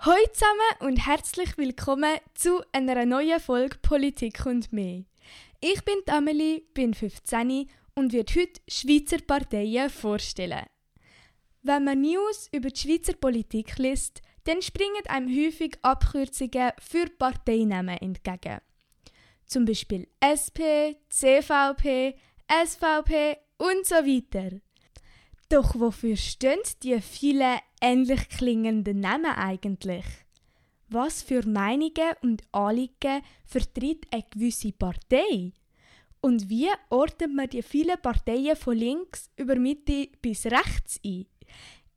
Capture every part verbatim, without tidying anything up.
Hallo zusammen und herzlich willkommen zu einer neuen Folge «Politik und mehr». Ich bin Amelie, bin fünfzehn und werde heute Schweizer Parteien vorstellen. Wenn man News über die Schweizer Politik liest, dann springen einem häufig Abkürzungen für Parteinamen entgegen. Zum Beispiel S P, C V P, S V P und so weiter. Doch wofür stehen die vielen ähnlich klingenden Namen eigentlich? Was für Meinungen und Anliegen vertritt eine gewisse Partei? Und wie ordnet man die vielen Parteien von links über Mitte bis rechts ein?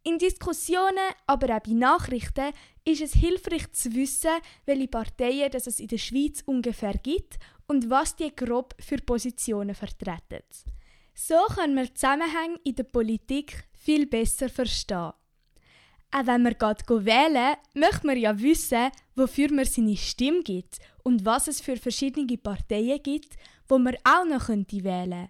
In Diskussionen, aber auch bei Nachrichten, ist es hilfreich zu wissen, welche Parteien das es in der Schweiz ungefähr gibt und was die grob für Positionen vertreten. So können wir Zusammenhänge in der Politik viel besser verstehen. Auch wenn wir gerade wählen, möchte man ja wissen, wofür man seine Stimme gibt und was es für verschiedene Parteien gibt, die man auch noch wählen könnte.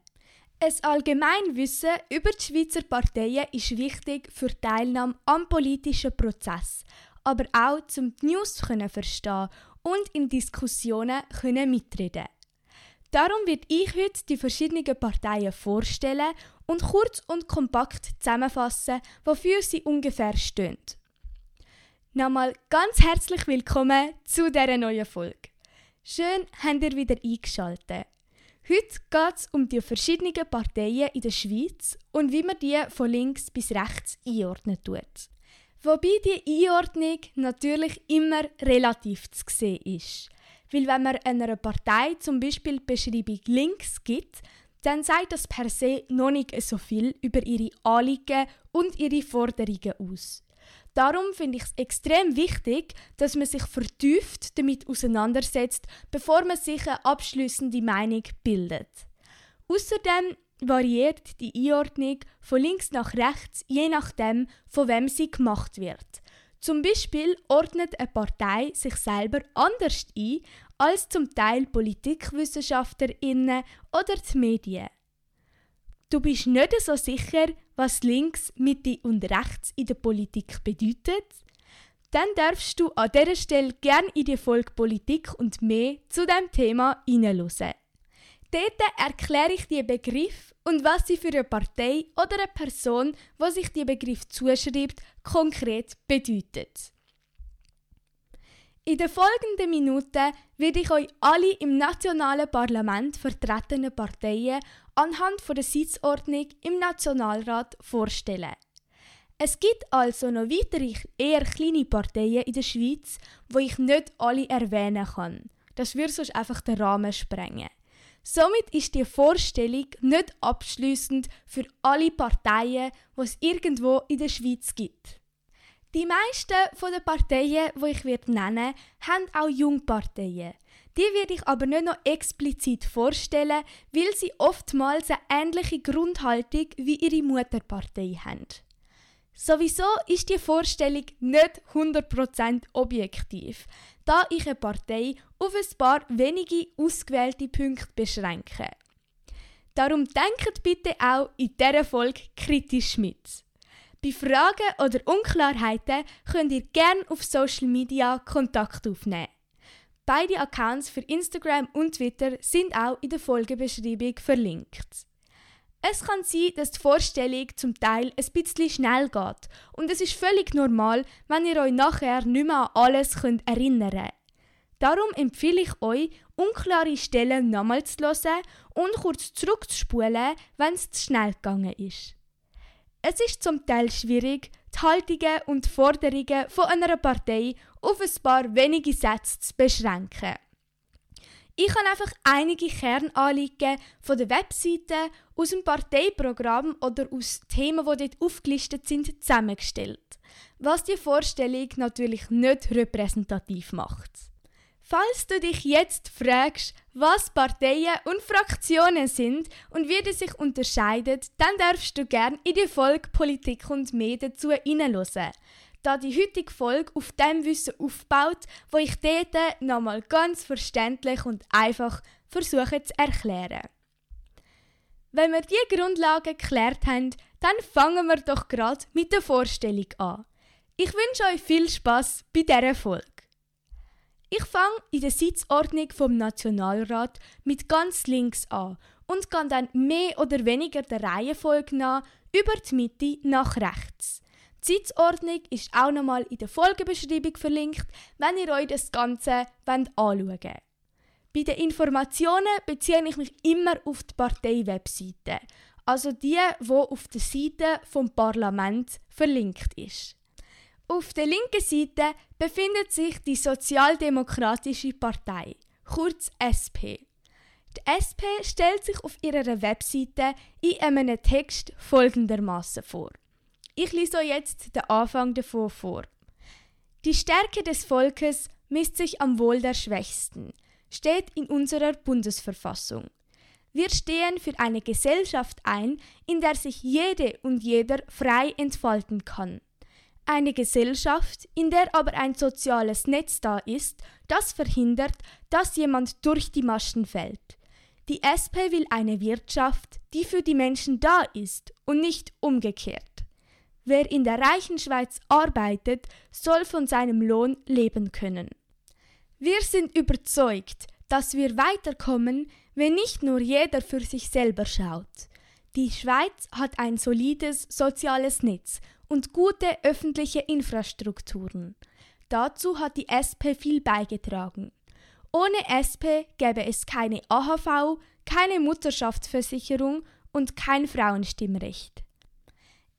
Ein Allgemeinwissen über die Schweizer Parteien ist wichtig für die Teilnahme am politischen Prozess, aber auch, um die News zu verstehen und in Diskussionen mitreden zu können. Darum werde ich heute die verschiedenen Parteien vorstellen und kurz und kompakt zusammenfassen, wofür sie ungefähr stehen. Nochmal ganz herzlich willkommen zu dieser neuen Folge. Schön, habt ihr wieder eingeschaltet. Heute geht es um die verschiedenen Parteien in der Schweiz und wie man die von links bis rechts einordnen tut. Wobei die Einordnung natürlich immer relativ zu sehen ist. Weil wenn man einer Partei zum Beispiel die Beschreibung links gibt, dann sagt das per se noch nicht so viel über ihre Anliegen und ihre Forderungen aus. Darum finde ich es extrem wichtig, dass man sich vertieft damit auseinandersetzt, bevor man sich eine abschliessende Meinung bildet. Außerdem variiert die Einordnung von links nach rechts, je nachdem, von wem sie gemacht wird. Zum Beispiel ordnet eine Partei sich selber anders ein, als zum Teil PolitikwissenschaftlerInnen oder die Medien. Du bist nicht so sicher, was links, Mitte und rechts in der Politik bedeutet? Dann darfst du an dieser Stelle gerne in die Folge Politik und mehr zu diesem Thema hineinhören. Dort erkläre ich die Begriffe und was sie für eine Partei oder eine Person, die sich die Begriffe zuschreibt, konkret bedeutet. In den folgenden Minuten werde ich euch alle im nationalen Parlament vertretenen Parteien anhand der Sitzordnung im Nationalrat vorstellen. Es gibt also noch weitere eher kleine Parteien in der Schweiz, die ich nicht alle erwähnen kann. Das würde sonst einfach den Rahmen sprengen. Somit ist die Vorstellung nicht abschliessend für alle Parteien, die es irgendwo in der Schweiz gibt. Die meisten der Parteien, die ich nennen werde, haben auch Jungparteien. Die werde ich aber nicht noch explizit vorstellen, weil sie oftmals eine ähnliche Grundhaltung wie ihre Mutterpartei haben. Sowieso ist die Vorstellung nicht hundert Prozent objektiv, da ich eine Partei auf ein paar wenige ausgewählte Punkte beschränke. Darum denkt bitte auch in dieser Folge kritisch mit. Bei Fragen oder Unklarheiten könnt ihr gerne auf Social Media Kontakt aufnehmen. Beide Accounts für Instagram und Twitter sind auch in der Folgenbeschreibung verlinkt. Es kann sein, dass die Vorstellung zum Teil ein bisschen schnell geht und es ist völlig normal, wenn ihr euch nachher nicht mehr an alles erinnern könnt. Darum empfehle ich euch, unklare Stellen nochmal zu hören und kurz zurückzuspulen, wenn es zu schnell gegangen ist. Es ist zum Teil schwierig, die Haltungen und Forderungen von einer Partei auf ein paar wenige Sätze zu beschränken. Ich habe einfach einige Kernanliegen von der Webseite, aus dem Parteiprogramm oder aus Themen, die dort aufgelistet sind, zusammengestellt. Was die Vorstellung natürlich nicht repräsentativ macht. Falls du dich jetzt fragst, was Parteien und Fraktionen sind und wie die sich unterscheiden, dann darfst du gerne in die Folge Politik und mehr dazu hineinhören, da die heutige Folge auf dem Wissen aufbaut, wo ich dort nochmal ganz verständlich und einfach versuche zu erklären. Wenn wir diese Grundlagen geklärt haben, dann fangen wir doch gerade mit der Vorstellung an. Ich wünsche euch viel Spass bei dieser Folge. Ich fange in der Sitzordnung vom Nationalrat mit ganz links an und gehe dann mehr oder weniger der Reihenfolge nach über die Mitte nach rechts. Die Sitzordnung ist auch nochmal in der Folgenbeschreibung verlinkt, wenn ihr euch das Ganze anschauen wollt. Bei den Informationen beziehe ich mich immer auf die Partei-Webseite, also die, die auf der Seite vom Parlament verlinkt ist. Auf der linken Seite befindet sich die Sozialdemokratische Partei, kurz S P. Die S P stellt sich auf ihrer Webseite in einem Text folgendermaßen vor. Ich lese euch jetzt den Anfang davon vor. Die Stärke des Volkes misst sich am Wohl der Schwächsten, steht in unserer Bundesverfassung. Wir stehen für eine Gesellschaft ein, in der sich jede und jeder frei entfalten kann. Eine Gesellschaft, in der aber ein soziales Netz da ist, das verhindert, dass jemand durch die Maschen fällt. Die S P will eine Wirtschaft, die für die Menschen da ist und nicht umgekehrt. Wer in der reichen Schweiz arbeitet, soll von seinem Lohn leben können. Wir sind überzeugt, dass wir weiterkommen, wenn nicht nur jeder für sich selber schaut. Die Schweiz hat ein solides soziales Netz und gute öffentliche Infrastrukturen. Dazu hat die S P viel beigetragen. Ohne S P gäbe es keine A H V, keine Mutterschaftsversicherung und kein Frauenstimmrecht.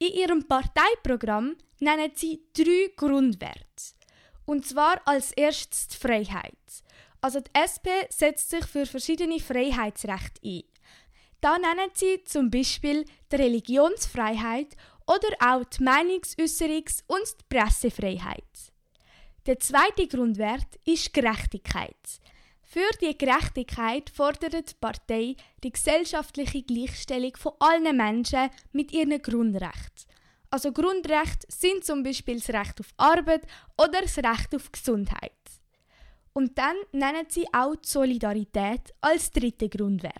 In ihrem Parteiprogramm nennen sie drei Grundwerte. Und zwar als erstes die Freiheit. Also die S P setzt sich für verschiedene Freiheitsrechte ein. Da nennen sie zum Beispiel die Religionsfreiheit oder auch die Meinungsäusserungs- und die Pressefreiheit. Der zweite Grundwert ist Gerechtigkeit. Für die Gerechtigkeit fordert die Partei die gesellschaftliche Gleichstellung von allen Menschen mit ihren Grundrechten. Also Grundrechte sind zum Beispiel das Recht auf Arbeit oder das Recht auf Gesundheit. Und dann nennen sie auch die Solidarität als dritten Grundwert.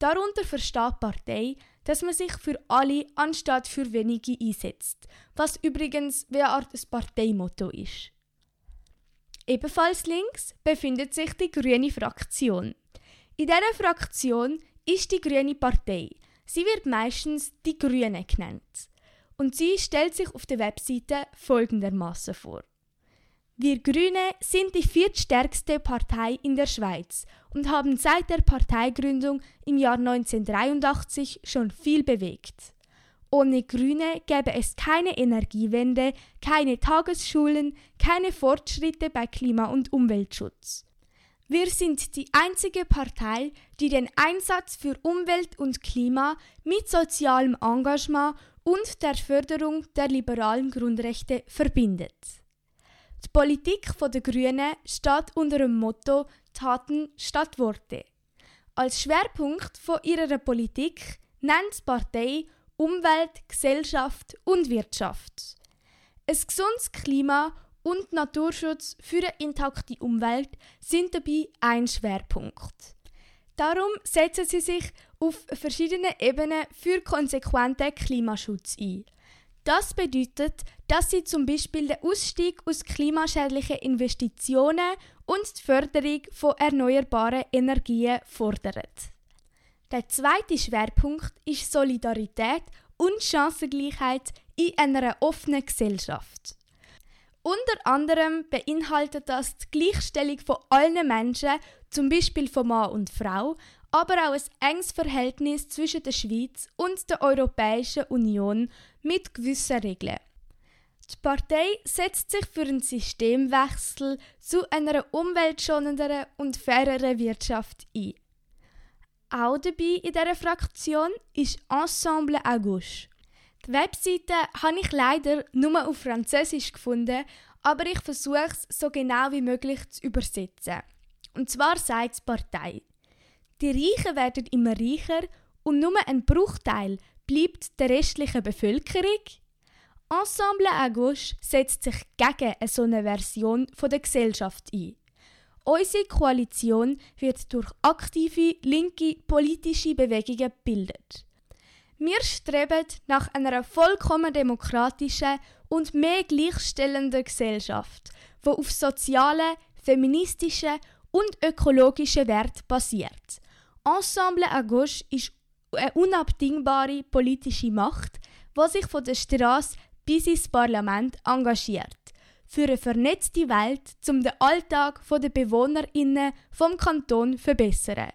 Darunter versteht die Partei, dass man sich für alle anstatt für wenige einsetzt, was übrigens wie eine Art ein Parteimotto ist. Ebenfalls links befindet sich die Grüne Fraktion. In dieser Fraktion ist die Grüne Partei. Sie wird meistens die Grüne genannt. Und sie stellt sich auf der Webseite folgendermaßen vor. Wir Grüne sind die viertstärkste Partei in der Schweiz und haben seit der Parteigründung im Jahr neunzehnhundertdreiundachtzig schon viel bewegt. Ohne Grüne gäbe es keine Energiewende, keine Tagesschulen, keine Fortschritte bei Klima- und Umweltschutz. Wir sind die einzige Partei, die den Einsatz für Umwelt und Klima mit sozialem Engagement und der Förderung der liberalen Grundrechte verbindet. Die Politik der Grünen steht unter dem Motto «Taten statt Worte». Als Schwerpunkt von ihrer Politik nennt die Partei Umwelt, Gesellschaft und Wirtschaft. Ein gesundes Klima und Naturschutz für eine intakte Umwelt sind dabei ein Schwerpunkt. Darum setzen sie sich auf verschiedenen Ebenen für konsequenten Klimaschutz ein. Das bedeutet, dass sie zum Beispiel den Ausstieg aus klimaschädlichen Investitionen und die Förderung von erneuerbaren Energien fordern. Der zweite Schwerpunkt ist Solidarität und Chancengleichheit in einer offenen Gesellschaft. Unter anderem beinhaltet das die Gleichstellung von allen Menschen, zum Beispiel von Mann und Frau, aber auch ein enges Verhältnis zwischen der Schweiz und der Europäischen Union mit gewissen Regeln. Die Partei setzt sich für einen Systemwechsel zu einer umweltschonenderen und faireren Wirtschaft ein. Auch dabei in dieser Fraktion ist Ensemble à Gauche. Die Webseite habe ich leider nur auf Französisch gefunden, aber ich versuche es so genau wie möglich zu übersetzen. Und zwar sagt die Partei: Die Reichen werden immer reicher und nur ein Bruchteil bleibt der restlichen Bevölkerung. Ensemble à Gauche setzt sich gegen eine solche Version der Gesellschaft ein. Unsere Koalition wird durch aktive linke politische Bewegungen gebildet. Wir streben nach einer vollkommen demokratischen und mehr gleichstellenden Gesellschaft, die auf sozialen, feministischen und ökologischen Werten basiert. Ensemble à Gauche ist eine unabdingbare politische Macht, die sich von der Strasse bis ins Parlament engagiert. Für eine vernetzte Welt, um den Alltag der BewohnerInnen vom Kanton zu verbessern.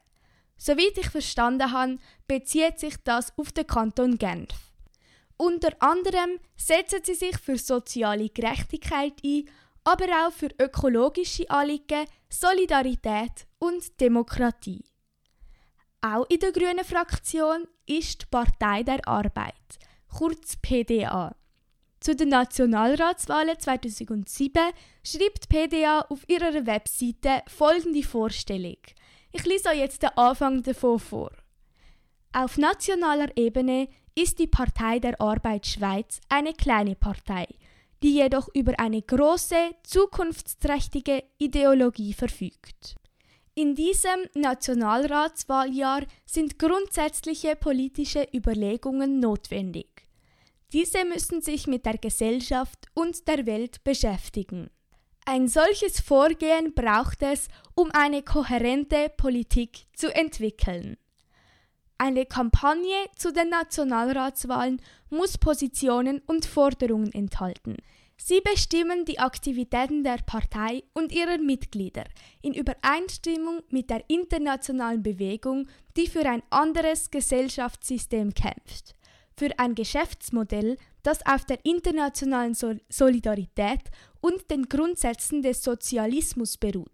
Soweit ich verstanden habe, bezieht sich das auf den Kanton Genf. Unter anderem setzen sie sich für soziale Gerechtigkeit ein, aber auch für ökologische Anliegen, Solidarität und Demokratie. Auch in der Grünen Fraktion ist die Partei der Arbeit, kurz P D A. Zu den Nationalratswahlen zweitausendsieben schreibt die P D A auf ihrer Webseite folgende Vorstellung. Ich lese euch jetzt den Anfang davon vor. Auf nationaler Ebene ist die Partei der Arbeit Schweiz eine kleine Partei, die jedoch über eine grosse, zukunftsträchtige Ideologie verfügt. In diesem Nationalratswahljahr sind grundsätzliche politische Überlegungen notwendig. Diese müssen sich mit der Gesellschaft und der Welt beschäftigen. Ein solches Vorgehen braucht es, um eine kohärente Politik zu entwickeln. Eine Kampagne zu den Nationalratswahlen muss Positionen und Forderungen enthalten. Sie bestimmen die Aktivitäten der Partei und ihrer Mitglieder in Übereinstimmung mit der internationalen Bewegung, die für ein anderes Gesellschaftssystem kämpft. Für ein Geschäftsmodell, das auf der internationalen Solidarität und den Grundsätzen des Sozialismus beruht.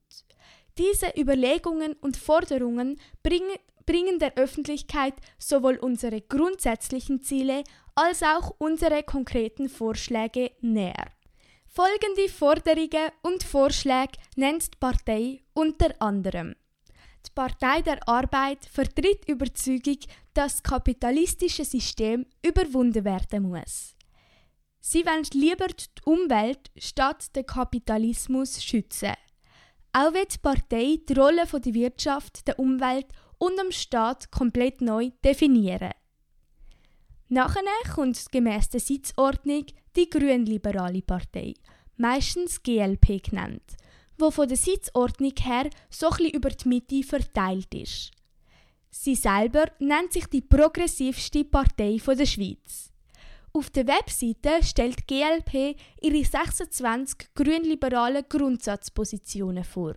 Diese Überlegungen und Forderungen bringen, bringen der Öffentlichkeit sowohl unsere grundsätzlichen Ziele als auch unsere konkreten Vorschläge näher. Folgende Forderungen und Vorschläge nennt die Partei unter anderem. Die Partei der Arbeit vertritt die Überzeugung, dass das kapitalistische System überwunden werden muss. Sie wollen lieber die Umwelt statt den Kapitalismus schützen. Auch will die Partei die Rolle der Wirtschaft, der Umwelt und dem Staat komplett neu definieren. Nachher kommt gemäss der Sitzordnung die grünliberale Partei, meistens G L P genannt, die von der Sitzordnung her so etwas über die Mitte verteilt ist. Sie selber nennt sich die progressivste Partei der Schweiz. Auf der Webseite stellt die G L P ihre sechsundzwanzig grünliberalen Grundsatzpositionen vor.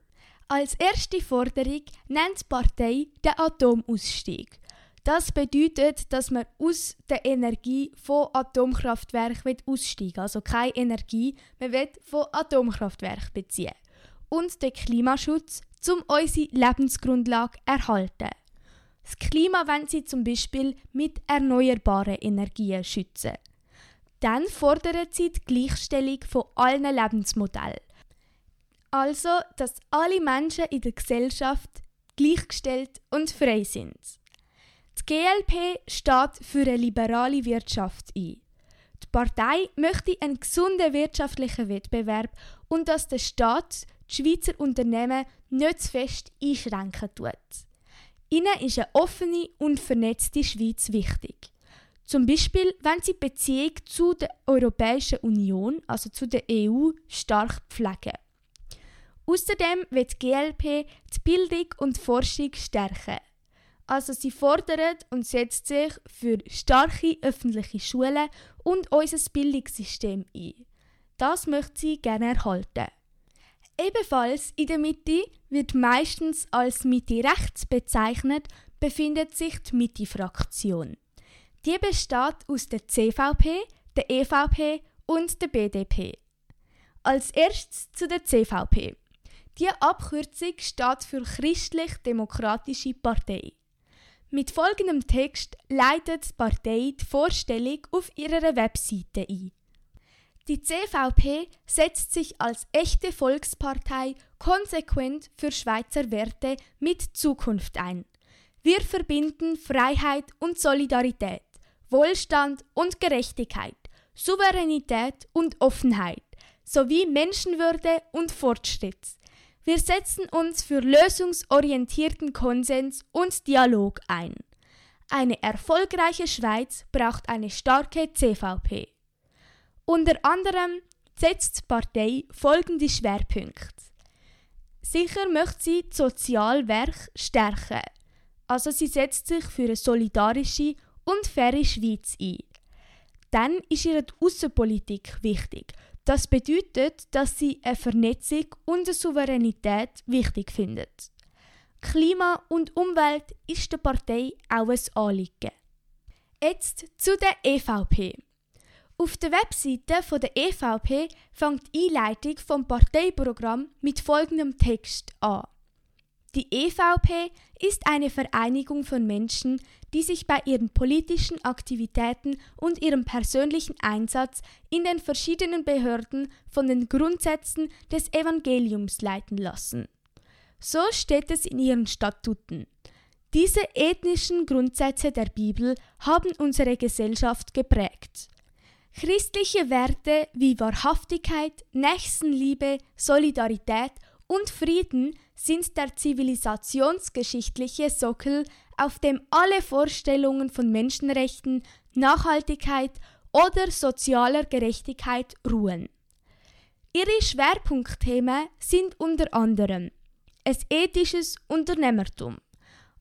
Als erste Forderung nennt die Partei den Atomausstieg. Das bedeutet, dass man aus der Energie von Atomkraftwerken aussteigen will. Also keine Energie, man will von Atomkraftwerken beziehen. Und den Klimaschutz, um unsere Lebensgrundlage zu erhalten. Das Klima wollen sie zum Beispiel mit erneuerbaren Energien schützen. Dann fordern sie die Gleichstellung von allen Lebensmodellen. Also, dass alle Menschen in der Gesellschaft gleichgestellt und frei sind. Die G L P steht für eine liberale Wirtschaft ein. Die Partei möchte einen gesunden wirtschaftlichen Wettbewerb und dass der Staat die Schweizer Unternehmen nicht zu fest einschränken tut. Ihnen ist eine offene und vernetzte Schweiz wichtig. Zum Beispiel wollen sie die Beziehung zu der Europäischen Union, also zu der E U, stark pflegen. Außerdem will die G L P die Bildung und Forschung stärken. Also sie fordert und setzt sich für starke öffentliche Schulen und unser Bildungssystem ein. Das möchte sie gerne erhalten. Ebenfalls in der Mitte, wird meistens als Mitte rechts bezeichnet, befindet sich die Mitte-Fraktion. Die besteht aus der C V P, der E V P und der B D P. Als erstes zu der C V P. Die Abkürzung steht für Christlich-Demokratische Partei. Mit folgendem Text leitet die Partei die Vorstellung auf ihrer Webseite ein. Die C V P setzt sich als echte Volkspartei konsequent für Schweizer Werte mit Zukunft ein. Wir verbinden Freiheit und Solidarität, Wohlstand und Gerechtigkeit, Souveränität und Offenheit, sowie Menschenwürde und Fortschritt. Wir setzen uns für lösungsorientierten Konsens und Dialog ein. Eine erfolgreiche Schweiz braucht eine starke C V P. Unter anderem setzt die Partei folgende Schwerpunkte. Sicher möchte sie das Sozialwerk stärken. Also sie setzt sich für eine solidarische und faire Schweiz ein. Dann ist ihre Aussenpolitik wichtig. Das bedeutet, dass sie eine Vernetzung und eine Souveränität wichtig findet. Klima und Umwelt ist der Partei auch ein Anliegen. Jetzt zu der E V P. Auf der Webseite von der E V P fängt die Einleitung vom Parteiprogramm mit folgendem Text an. Die E V P ist eine Vereinigung von Menschen, die sich bei ihren politischen Aktivitäten und ihrem persönlichen Einsatz in den verschiedenen Behörden von den Grundsätzen des Evangeliums leiten lassen. So steht es in ihren Statuten. Diese ethnischen Grundsätze der Bibel haben unsere Gesellschaft geprägt. Christliche Werte wie Wahrhaftigkeit, Nächstenliebe, Solidarität und Frieden sind der zivilisationsgeschichtliche Sockel, auf dem alle Vorstellungen von Menschenrechten, Nachhaltigkeit oder sozialer Gerechtigkeit ruhen. Ihre Schwerpunktthemen sind unter anderem ein ethisches Unternehmertum.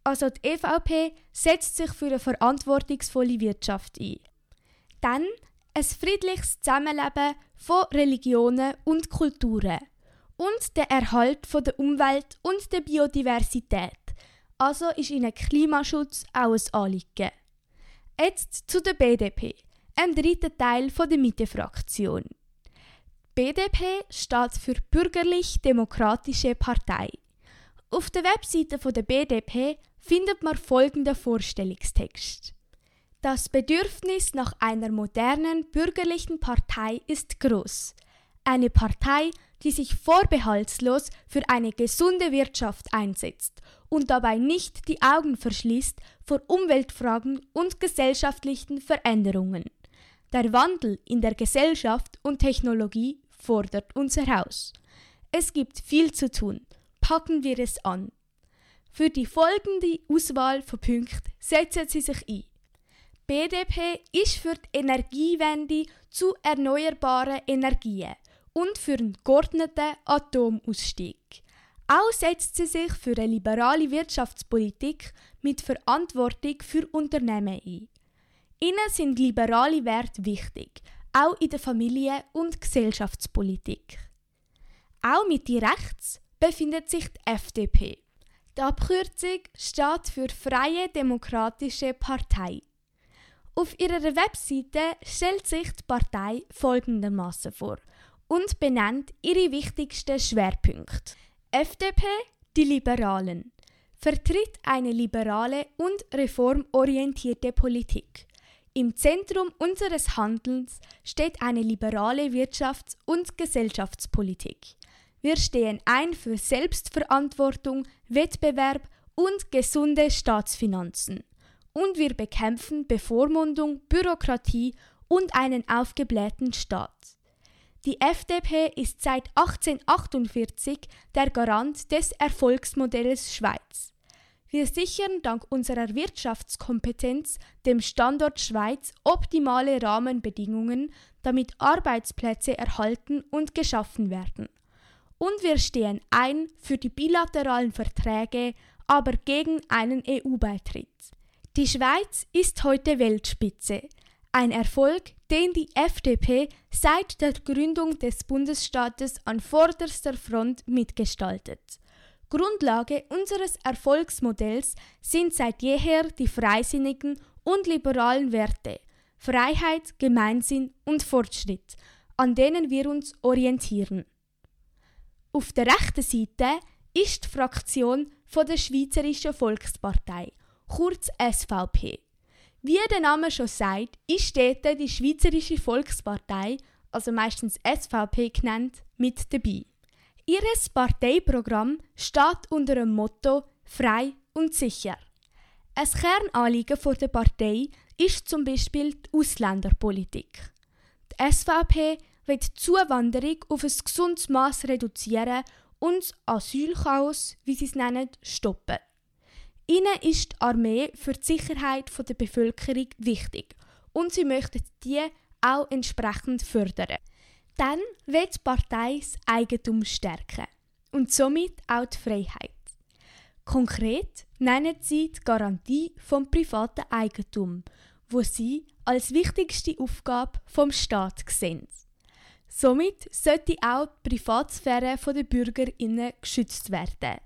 Also die E V P setzt sich für eine verantwortungsvolle Wirtschaft ein. Dann ein friedliches Zusammenleben von Religionen und Kulturen und der Erhalt von der Umwelt und der Biodiversität. Also ist ihnen Klimaschutz auch ein Anliegen. Jetzt zu der B D P, einem dritten Teil der Mitte-Fraktion. B D P steht für Bürgerlich-Demokratische Partei. Auf der Webseite der B D P findet man folgenden Vorstellungstext. Das Bedürfnis nach einer modernen bürgerlichen Partei ist groß. Eine Partei, die sich vorbehaltlos für eine gesunde Wirtschaft einsetzt und dabei nicht die Augen verschließt vor Umweltfragen und gesellschaftlichen Veränderungen. Der Wandel in der Gesellschaft und Technologie fordert uns heraus. Es gibt viel zu tun. Packen wir es an. Für die folgende Auswahl von Punkten setzen Sie sich ein. B D P ist für die Energiewende zu erneuerbaren Energien und für einen geordneten Atomausstieg. Auch setzt sie sich für eine liberale Wirtschaftspolitik mit Verantwortung für Unternehmen ein. Ihnen sind liberale Werte wichtig, auch in der Familie- und Gesellschaftspolitik. Auch Mitte rechts befindet sich die F D P. Die Abkürzung steht für Freie Demokratische Partei. Auf ihrer Webseite stellt sich die Partei folgendermaßen vor und benennt ihre wichtigsten Schwerpunkte. F D P, die Liberalen, vertritt eine liberale und reformorientierte Politik. Im Zentrum unseres Handelns steht eine liberale Wirtschafts- und Gesellschaftspolitik. Wir stehen ein für Selbstverantwortung, Wettbewerb und gesunde Staatsfinanzen. Und wir bekämpfen Bevormundung, Bürokratie und einen aufgeblähten Staat. Die F D P ist seit achtzehnhundertachtundvierzig der Garant des Erfolgsmodells Schweiz. Wir sichern dank unserer Wirtschaftskompetenz dem Standort Schweiz optimale Rahmenbedingungen, damit Arbeitsplätze erhalten und geschaffen werden. Und wir stehen ein für die bilateralen Verträge, aber gegen einen E U-Beitritt. Die Schweiz ist heute Weltspitze. Ein Erfolg, den die F D P seit der Gründung des Bundesstaates an vorderster Front mitgestaltet. Grundlage unseres Erfolgsmodells sind seit jeher die freisinnigen und liberalen Werte Freiheit, Gemeinsinn und Fortschritt, an denen wir uns orientieren. Auf der rechten Seite ist die Fraktion von der Schweizerischen Volkspartei, kurz S V P. Wie der Name schon sagt, ist dort die Schweizerische Volkspartei, also meistens S V P genannt, mit dabei. Ihr Parteiprogramm steht unter dem Motto «Frei und sicher». Ein Kernanliegen der Partei ist zum Beispiel die Ausländerpolitik. Die S V P will die Zuwanderung auf ein gesundes Mass reduzieren und das Asylchaos, wie sie es nennen, stoppen. Ihnen ist die Armee für die Sicherheit der Bevölkerung wichtig und sie möchten die auch entsprechend fördern. Dann will die Partei das Eigentum stärken und somit auch die Freiheit. Konkret nennen sie die Garantie vom privaten Eigentum, wo sie als wichtigste Aufgabe vom Staat sehen. Somit sollte auch die Privatsphäre der BürgerInnen geschützt werden.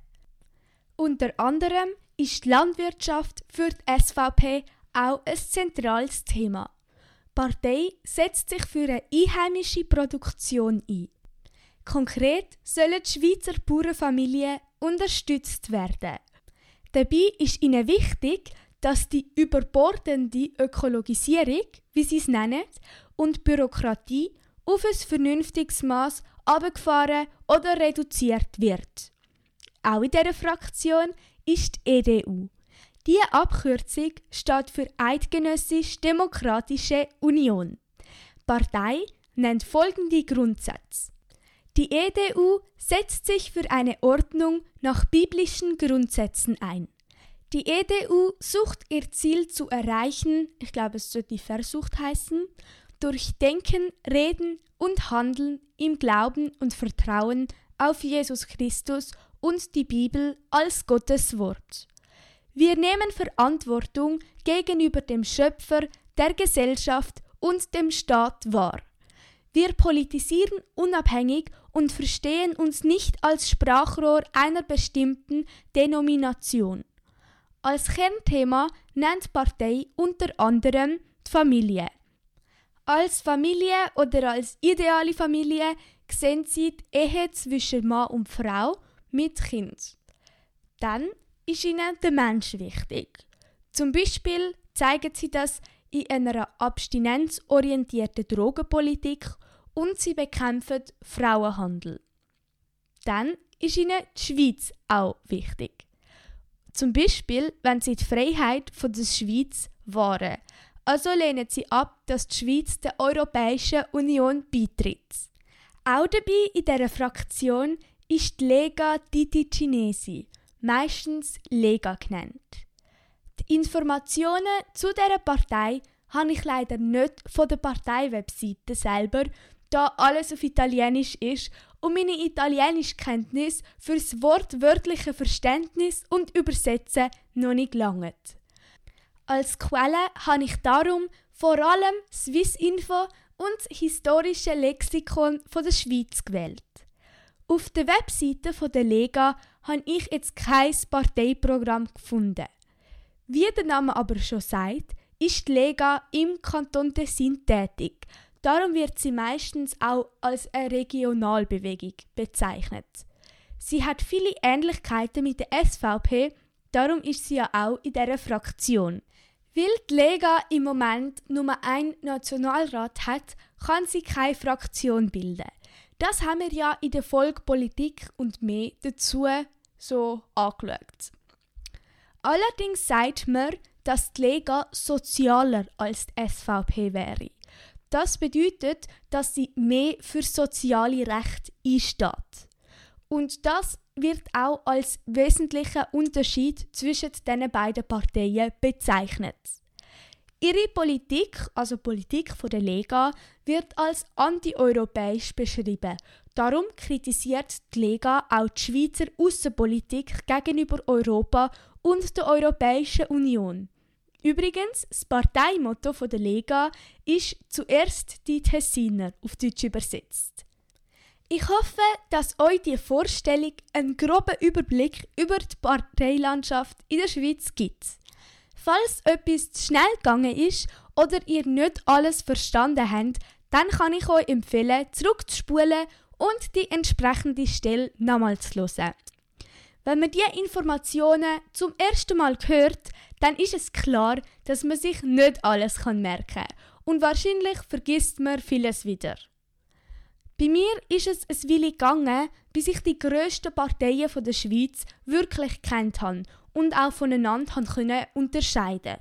Unter anderem ist die Landwirtschaft für die S V P auch ein zentrales Thema. Die Partei setzt sich für eine einheimische Produktion ein. Konkret sollen die Schweizer Bauernfamilien unterstützt werden. Dabei ist ihnen wichtig, dass die überbordende Ökologisierung, wie sie es nennen, und Bürokratie auf ein vernünftiges Mass heruntergefahren oder reduziert wird. Auch in dieser Fraktion ist die E D U. Diese Abkürzung steht für Eidgenössisch-Demokratische Union. Die Partei nennt folgende Grundsätze. Die E D U setzt sich für eine Ordnung nach biblischen Grundsätzen ein. Die E D U sucht ihr Ziel zu erreichen, ich glaube es sollte versucht heißen, durch Denken, Reden und Handeln im Glauben und Vertrauen auf Jesus Christus und die Bibel als Gottes Wort. Wir nehmen Verantwortung gegenüber dem Schöpfer, der Gesellschaft und dem Staat wahr. Wir politisieren unabhängig und verstehen uns nicht als Sprachrohr einer bestimmten Denomination. Als Kernthema nennt die Partei unter anderem die Familie. Als Familie oder als ideale Familie sehen sie die Ehe zwischen Mann und Frau mit Kind. Dann ist ihnen der Mensch wichtig. Zum Beispiel zeigen sie das in einer abstinenzorientierten Drogenpolitik und sie bekämpfen Frauenhandel. Dann ist ihnen die Schweiz auch wichtig. Zum Beispiel wollen sie die Freiheit der Schweiz wahren. Also lehnen sie ab, dass die Schweiz der Europäischen Union beitritt. Auch dabei in dieser Fraktion ist die Lega dei Ticinesi, meistens Lega genannt. Die Informationen zu dieser Partei habe ich leider nicht von der Parteiwebseite selber, da alles auf Italienisch ist und meine Italienischkenntnis für das wortwörtliche Verständnis und Übersetzen noch nicht langt. Als Quelle habe ich darum vor allem Swissinfo und das historische Lexikon der Schweiz gewählt. Auf der Webseite der Lega habe ich jetzt kein Parteiprogramm gefunden. Wie der Name aber schon sagt, ist die Lega im Kanton Tessin tätig. Darum wird sie meistens auch als eine Regionalbewegung bezeichnet. Sie hat viele Ähnlichkeiten mit der S V P, darum ist sie ja auch in dieser Fraktion. Weil die Lega im Moment nur einen Nationalrat hat, kann sie keine Fraktion bilden. Das haben wir ja in der Folge Politik und mehr dazu so angeschaut. Allerdings sagt man, dass die Lega sozialer als die S V P wäre. Das bedeutet, dass sie mehr für soziale Rechte einsteht. Und das wird auch als wesentlicher Unterschied zwischen diesen beiden Parteien bezeichnet. Ihre Politik, also Politik von der Lega, wird als antieuropäisch beschrieben. Darum kritisiert die Lega auch die Schweizer Aussenpolitik gegenüber Europa und der Europäischen Union. Übrigens, das Parteimotto der Lega ist «Zuerst die Tessiner» auf Deutsch übersetzt. Ich hoffe, dass euch diese Vorstellung einen groben Überblick über die Parteilandschaft in der Schweiz gibt. Falls etwas zu schnell gegangen ist oder ihr nicht alles verstanden habt, dann kann ich euch empfehlen, zurückzuspulen und die entsprechende Stelle nochmals zu hören. Wenn man diese Informationen zum ersten Mal hört, dann ist es klar, dass man sich nicht alles merken kann und wahrscheinlich vergisst man vieles wieder. Bei mir ist es eine Weile gegangen, bis ich die grössten Parteien der Schweiz wirklich kennt habe und auch voneinander können unterscheiden.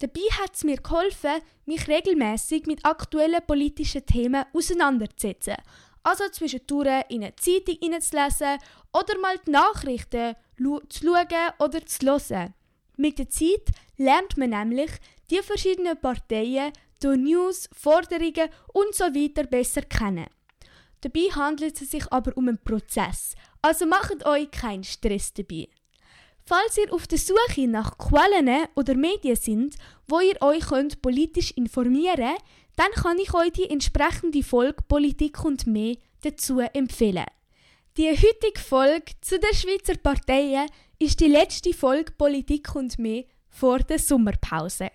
Dabei hat es mir geholfen, mich regelmässig mit aktuellen politischen Themen auseinanderzusetzen. Also zwischendurch in eine Zeitung hineinzulesen oder mal die Nachrichten zu schauen oder zu hören. Mit der Zeit lernt man nämlich, die verschiedenen Parteien durch News, Forderungen usw. so besser kennen. Dabei handelt es sich aber um einen Prozess, also macht euch keinen Stress dabei. Falls ihr auf der Suche nach Quellen oder Medien seid, wo ihr euch könnt politisch informieren könnt, dann kann ich euch die entsprechende Folge «Politik und mehr» dazu empfehlen. Die heutige Folge zu den Schweizer Parteien ist die letzte Folge «Politik und mehr» vor der Sommerpause.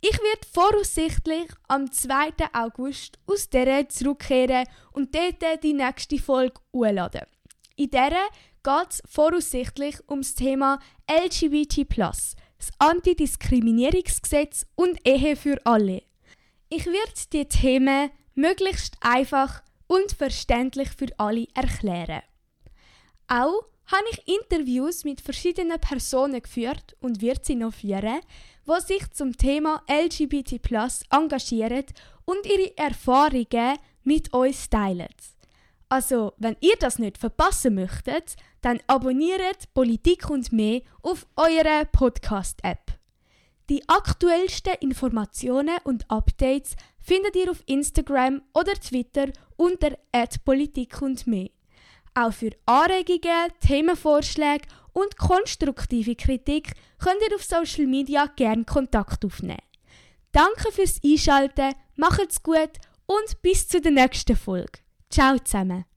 Ich werde voraussichtlich am zweiten August aus dieser zurückkehren und dort die nächste Folge hochladen. In dieser geht es voraussichtlich um das Thema L G B T plus, das Antidiskriminierungsgesetz und Ehe für alle. Ich werde die Themen möglichst einfach und verständlich für alle erklären. Auch habe ich Interviews mit verschiedenen Personen geführt und werde sie noch führen, die sich zum Thema L G B T plus engagieren und ihre Erfahrungen mit uns teilen. Also, wenn ihr das nicht verpassen möchtet, dann abonniert «Politik und mehr» auf eurer Podcast-App. Die aktuellsten Informationen und Updates findet ihr auf Instagram oder Twitter unter at politikundmeh. Auch für Anregungen, Themenvorschläge und konstruktive Kritik könnt ihr auf Social Media gerne Kontakt aufnehmen. Danke fürs Einschalten, macht's gut und bis zu der nächsten Folge. Ciao zusammen!